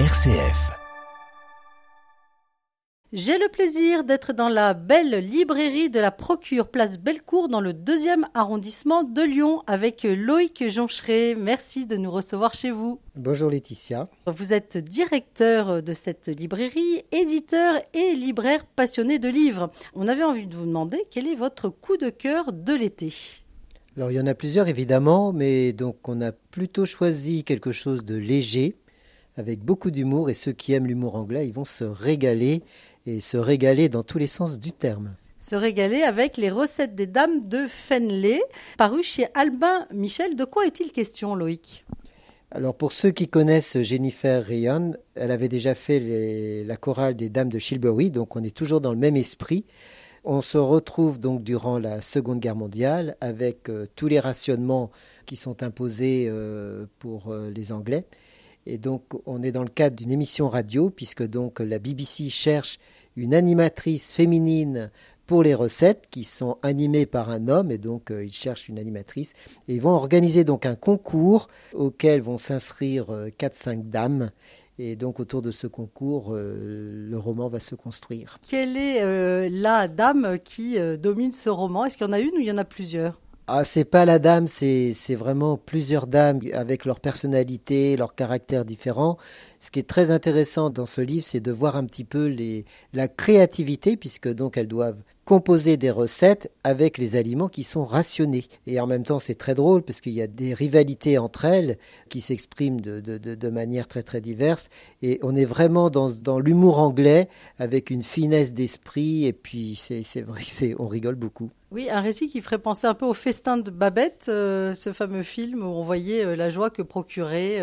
RCF. J'ai le plaisir d'être dans la belle librairie de la Procure, place Bellecour, dans le 2e arrondissement de Lyon, avec Loïc Joncheray. Merci de nous recevoir chez vous. Bonjour Laetitia. Vous êtes directeur de cette librairie, éditeur et libraire passionné de livres. On avait envie de vous demander quel est votre coup de cœur de l'été. Alors il y en a plusieurs évidemment, mais donc on a plutôt choisi quelque chose de léger, avec beaucoup d'humour, et ceux qui aiment l'humour anglais, ils vont se régaler. Et se régaler dans tous les sens du terme. Se régaler avec Les recettes des dames de Fenley, paru chez Albin Michel. De quoi est-il question, Loïc ? Alors, pour ceux qui connaissent Jennifer Ryan, elle avait déjà fait la chorale des dames de Chilbury, donc on est toujours dans le même esprit. On se retrouve donc durant la Seconde Guerre mondiale avec tous les rationnements qui sont imposés pour les Anglais. Et donc, on est dans le cadre d'une émission radio, puisque donc la BBC cherche une animatrice féminine pour les recettes qui sont animées par un homme, et donc ils cherchent une animatrice. Et ils vont organiser donc un concours auquel vont s'inscrire 4-5 dames. Et donc, autour de ce concours, le roman va se construire. Quelle est la dame qui domine ce roman ? Est-ce qu'il y en a une ou il y en a plusieurs ? Ah, c'est pas la dame, c'est vraiment plusieurs dames avec leur personnalité, leurs caractères différents. Ce qui est très intéressant dans ce livre, c'est de voir un petit peu la créativité, puisque donc elles doivent composer des recettes avec les aliments qui sont rationnés. Et en même temps, c'est très drôle, parce qu'il y a des rivalités entre elles qui s'expriment de manière très très diverse. Et on est vraiment dans l'humour anglais, avec une finesse d'esprit, et puis c'est vrai qu'on rigole beaucoup. Oui, un récit qui ferait penser un peu au festin de Babette, ce fameux film où on voyait la joie que procurait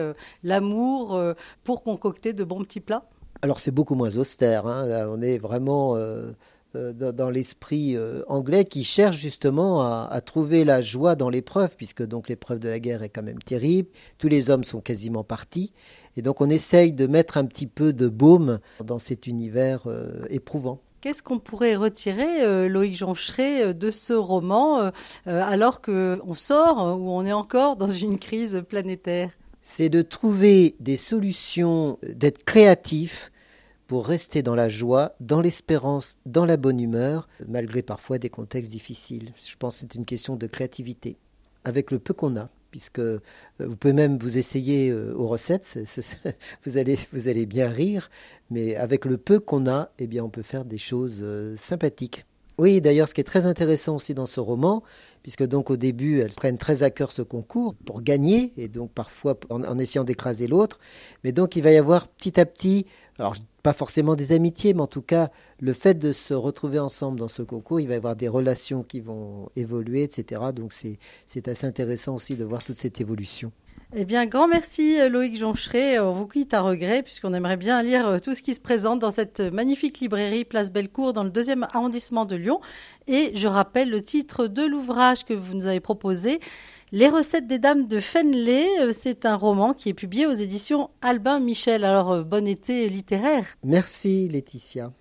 l'amour pour concocter de bons petits plats. Alors c'est beaucoup moins austère, hein. Là, on est vraiment... dans l'esprit anglais qui cherche justement à trouver la joie dans l'épreuve, puisque donc l'épreuve de la guerre est quand même terrible, tous les hommes sont quasiment partis, et donc on essaye de mettre un petit peu de baume dans cet univers éprouvant. Qu'est-ce qu'on pourrait retirer, Loïc Joncheray, de ce roman, alors qu'on sort ou on est encore dans une crise planétaire ? C'est de trouver des solutions, d'être créatif, pour rester dans la joie, dans l'espérance, dans la bonne humeur, malgré parfois des contextes difficiles. Je pense que c'est une question de créativité, avec le peu qu'on a, puisque vous pouvez même vous essayer aux recettes, vous allez bien rire, mais avec le peu qu'on a, eh bien, on peut faire des choses sympathiques. Oui, d'ailleurs, ce qui est très intéressant aussi dans ce roman, puisque donc au début, elles prennent très à cœur ce concours pour gagner, et donc parfois en essayant d'écraser l'autre. Mais donc il va y avoir petit à petit, alors pas forcément des amitiés, mais en tout cas le fait de se retrouver ensemble dans ce concours, il va y avoir des relations qui vont évoluer, etc. Donc c'est assez intéressant aussi de voir toute cette évolution. Eh bien, grand merci Loïc Joncheray. On vous quitte à regret puisqu'on aimerait bien lire tout ce qui se présente dans cette magnifique librairie place Bellecour dans le 2e arrondissement de Lyon. Et je rappelle le titre de l'ouvrage que vous nous avez proposé, Les recettes des dames de Fenley. C'est un roman qui est publié aux éditions Albin Michel. Alors, bon été littéraire. Merci Laetitia.